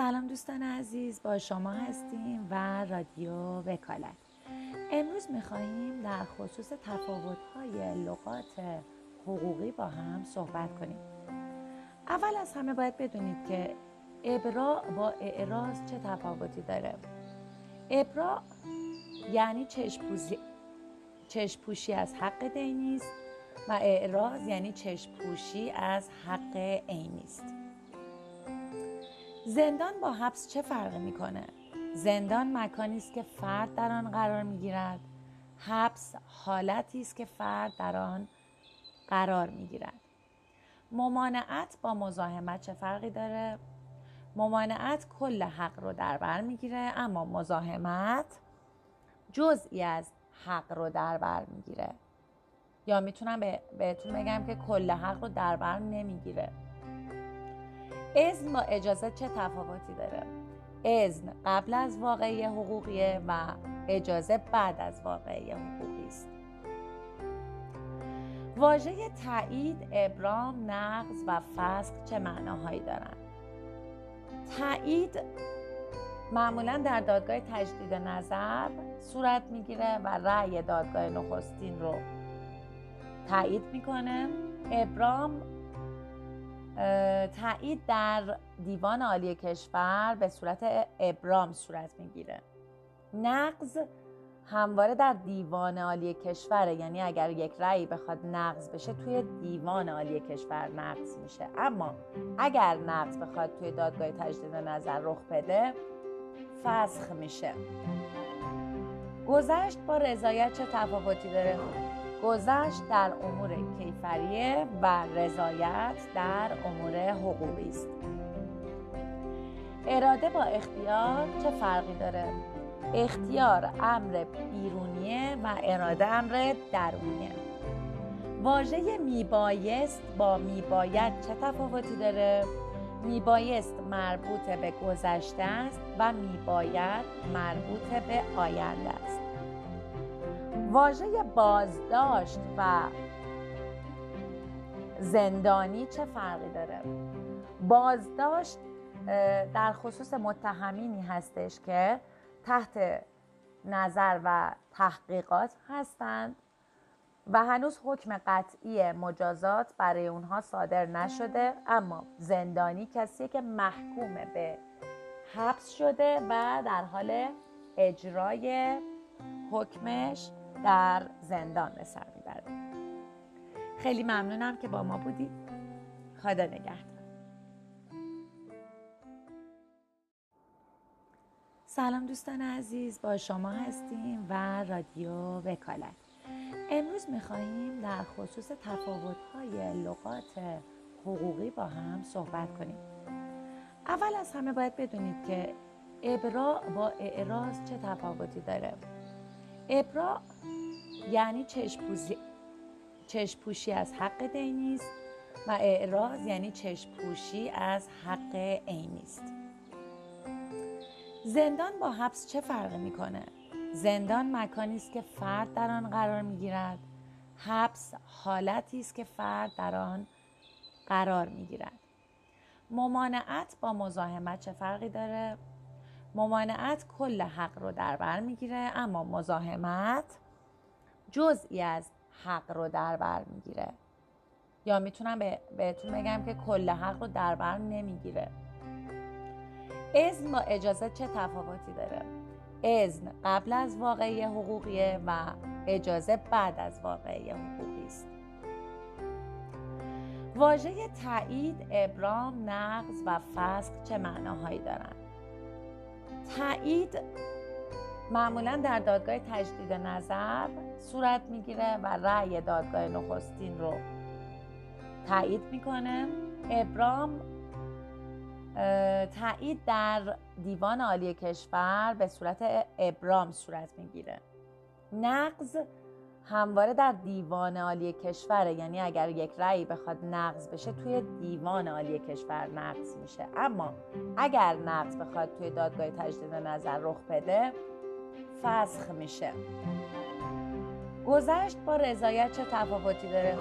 سلام دوستان عزیز، با شما هستیم و رادیو وکالت. امروز می‌خواهیم در خصوص تفاوت‌های لغات حقوقی با هم صحبت کنیم. اول از همه باید بدونید که ابراء با اعراض چه تفاوتی داره. ابراء یعنی چشم‌پوشی از حق دینی است و اعراض یعنی چشم‌پوشی از حق عینی است. زندان با حبس چه فرقی میکنه؟ زندان مکانی است که فرد در آن قرار میگیرد، حبس حالتی است که فرد در آن قرار میگیرد. ممانعت با مزاحمت چه فرقی داره؟ ممانعت کل حق رو در بر میگیره، اما مزاحمت جزئی از حق رو در بر میگیره، یا میتونم بهتون بگم که کل حق رو در بر نمیگیره. اذن با اجازه چه تفاوتی داره؟ اذن قبل از واقعه حقوقیه و اجازه بعد از واقعه حقوقی است. واژه تایید، ابرام، نقض و فسخ چه معناهایی دارن؟ تایید معمولا در دادگاه تجدید نظر صورت میگیره و رأی دادگاه نخستین رو تایید میکنه. ابرام تایید در دیوان عالی کشور به صورت ابرام صورت میگیره. نقض همواره در دیوان عالی کشوره، یعنی اگر یک رأی بخواد نقض بشه توی دیوان عالی کشور نقض میشه، اما اگر نقض بخواد توی دادگاه تجدید نظر رخ بده فسخ میشه. گذشت با رضایت چه تفاوتی داره؟ گذشت در امور کیفریه و رضایت در امور حقوقی است. اراده با اختیار چه فرقی داره؟ اختیار امر بیرونیه و اراده امر درونیه. واژه میبایست با میباید چه تفاوتی داره؟ میبایست مربوط به گذشته است و میباید مربوط به آینده است. واژه بازداشت و زندانی چه فرقی داره؟ بازداشت در خصوص متهمینی هستش که تحت نظر و تحقیقات هستند و هنوز حکم قطعی مجازات برای اونها صادر نشده، اما زندانی کسیه که محکوم به حبس شده و در حال اجرای حکمش در زندان به سر میبره. خیلی ممنونم که با ما بودید. خدا نگهدار. سلام دوستان عزیز، با شما هستیم و رادیو وکالت. امروز میخواییم در خصوص تفاوت‌های لغات حقوقی با هم صحبت کنیم. اول از همه باید بدونید که ابراء با اعراض چه تفاوتی داره. ابراء یعنی چشم‌پوشی از حق دینی است و اعراض یعنی چشم‌پوشی از حق عینی است. زندان با حبس چه فرقی میکنه؟ زندان مکانی است که فرد در آن قرار میگیرد، حبس حالتی است که فرد در آن قرار میگیرد. ممانعت با مزاحمت چه فرقی داره؟ ممانعت کل حق رو در بر میگیره، اما مزاحمت جزئی از حق رو در بر میگیره، یا میتونم بهتون بگم که کل حق رو در بر نمیگیره. اذن با اجازه چه تفاوتی داره؟ اذن قبل از واقعه حقوقیه و اجازه بعد از واقعه حقوقی است. واژه تایید، ابرام، نقض و فسخ چه معناهایی دارن؟ تایید معمولا در دادگاه تجدید نظر صورت میگیره و رأی دادگاه نخستین رو تایید میکنه. ابرام تایید در دیوان عالی کشور به صورت ابرام صورت میگیره. نقض همواره در دیوان عالی کشوره، یعنی اگر یک رأی بخواد نقض بشه توی دیوان عالی کشور نقض میشه، اما اگر نقض بخواد توی دادگاه تجدید نظر رخ بده فسخ میشه. گذشت با رضایت چه تفاوتی داره؟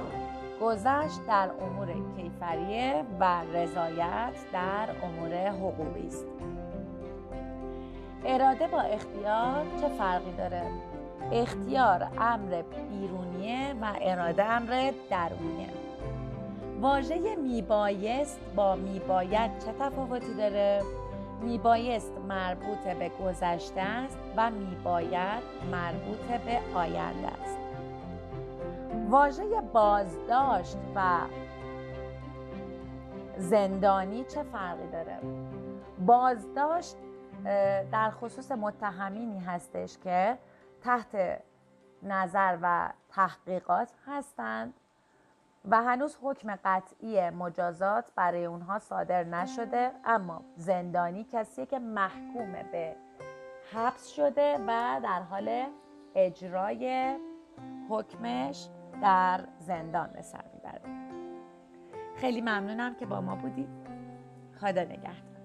گذشت در امور کیفریه و رضایت در امور حقوقی است. اراده با اختیار چه فرقی داره؟ اختیار امر بیرونیه و اراده امر درونیه. واژه میبایست با میباید چه تفاوتی داره؟ میبایست مربوط به گذشته است و میباید مربوط به آینده است. واژه بازداشت و زندانی چه فرقی داره؟ بازداشت در خصوص متهمینی هستش که تحت نظر و تحقیقات هستند و هنوز حکم قطعی مجازات برای اونها صادر نشده، اما زندانی کسیه که محکوم به حبس شده و در حال اجرای حکمش در زندان به سر میبره. خیلی ممنونم که با ما بودید. خدا نگهدار.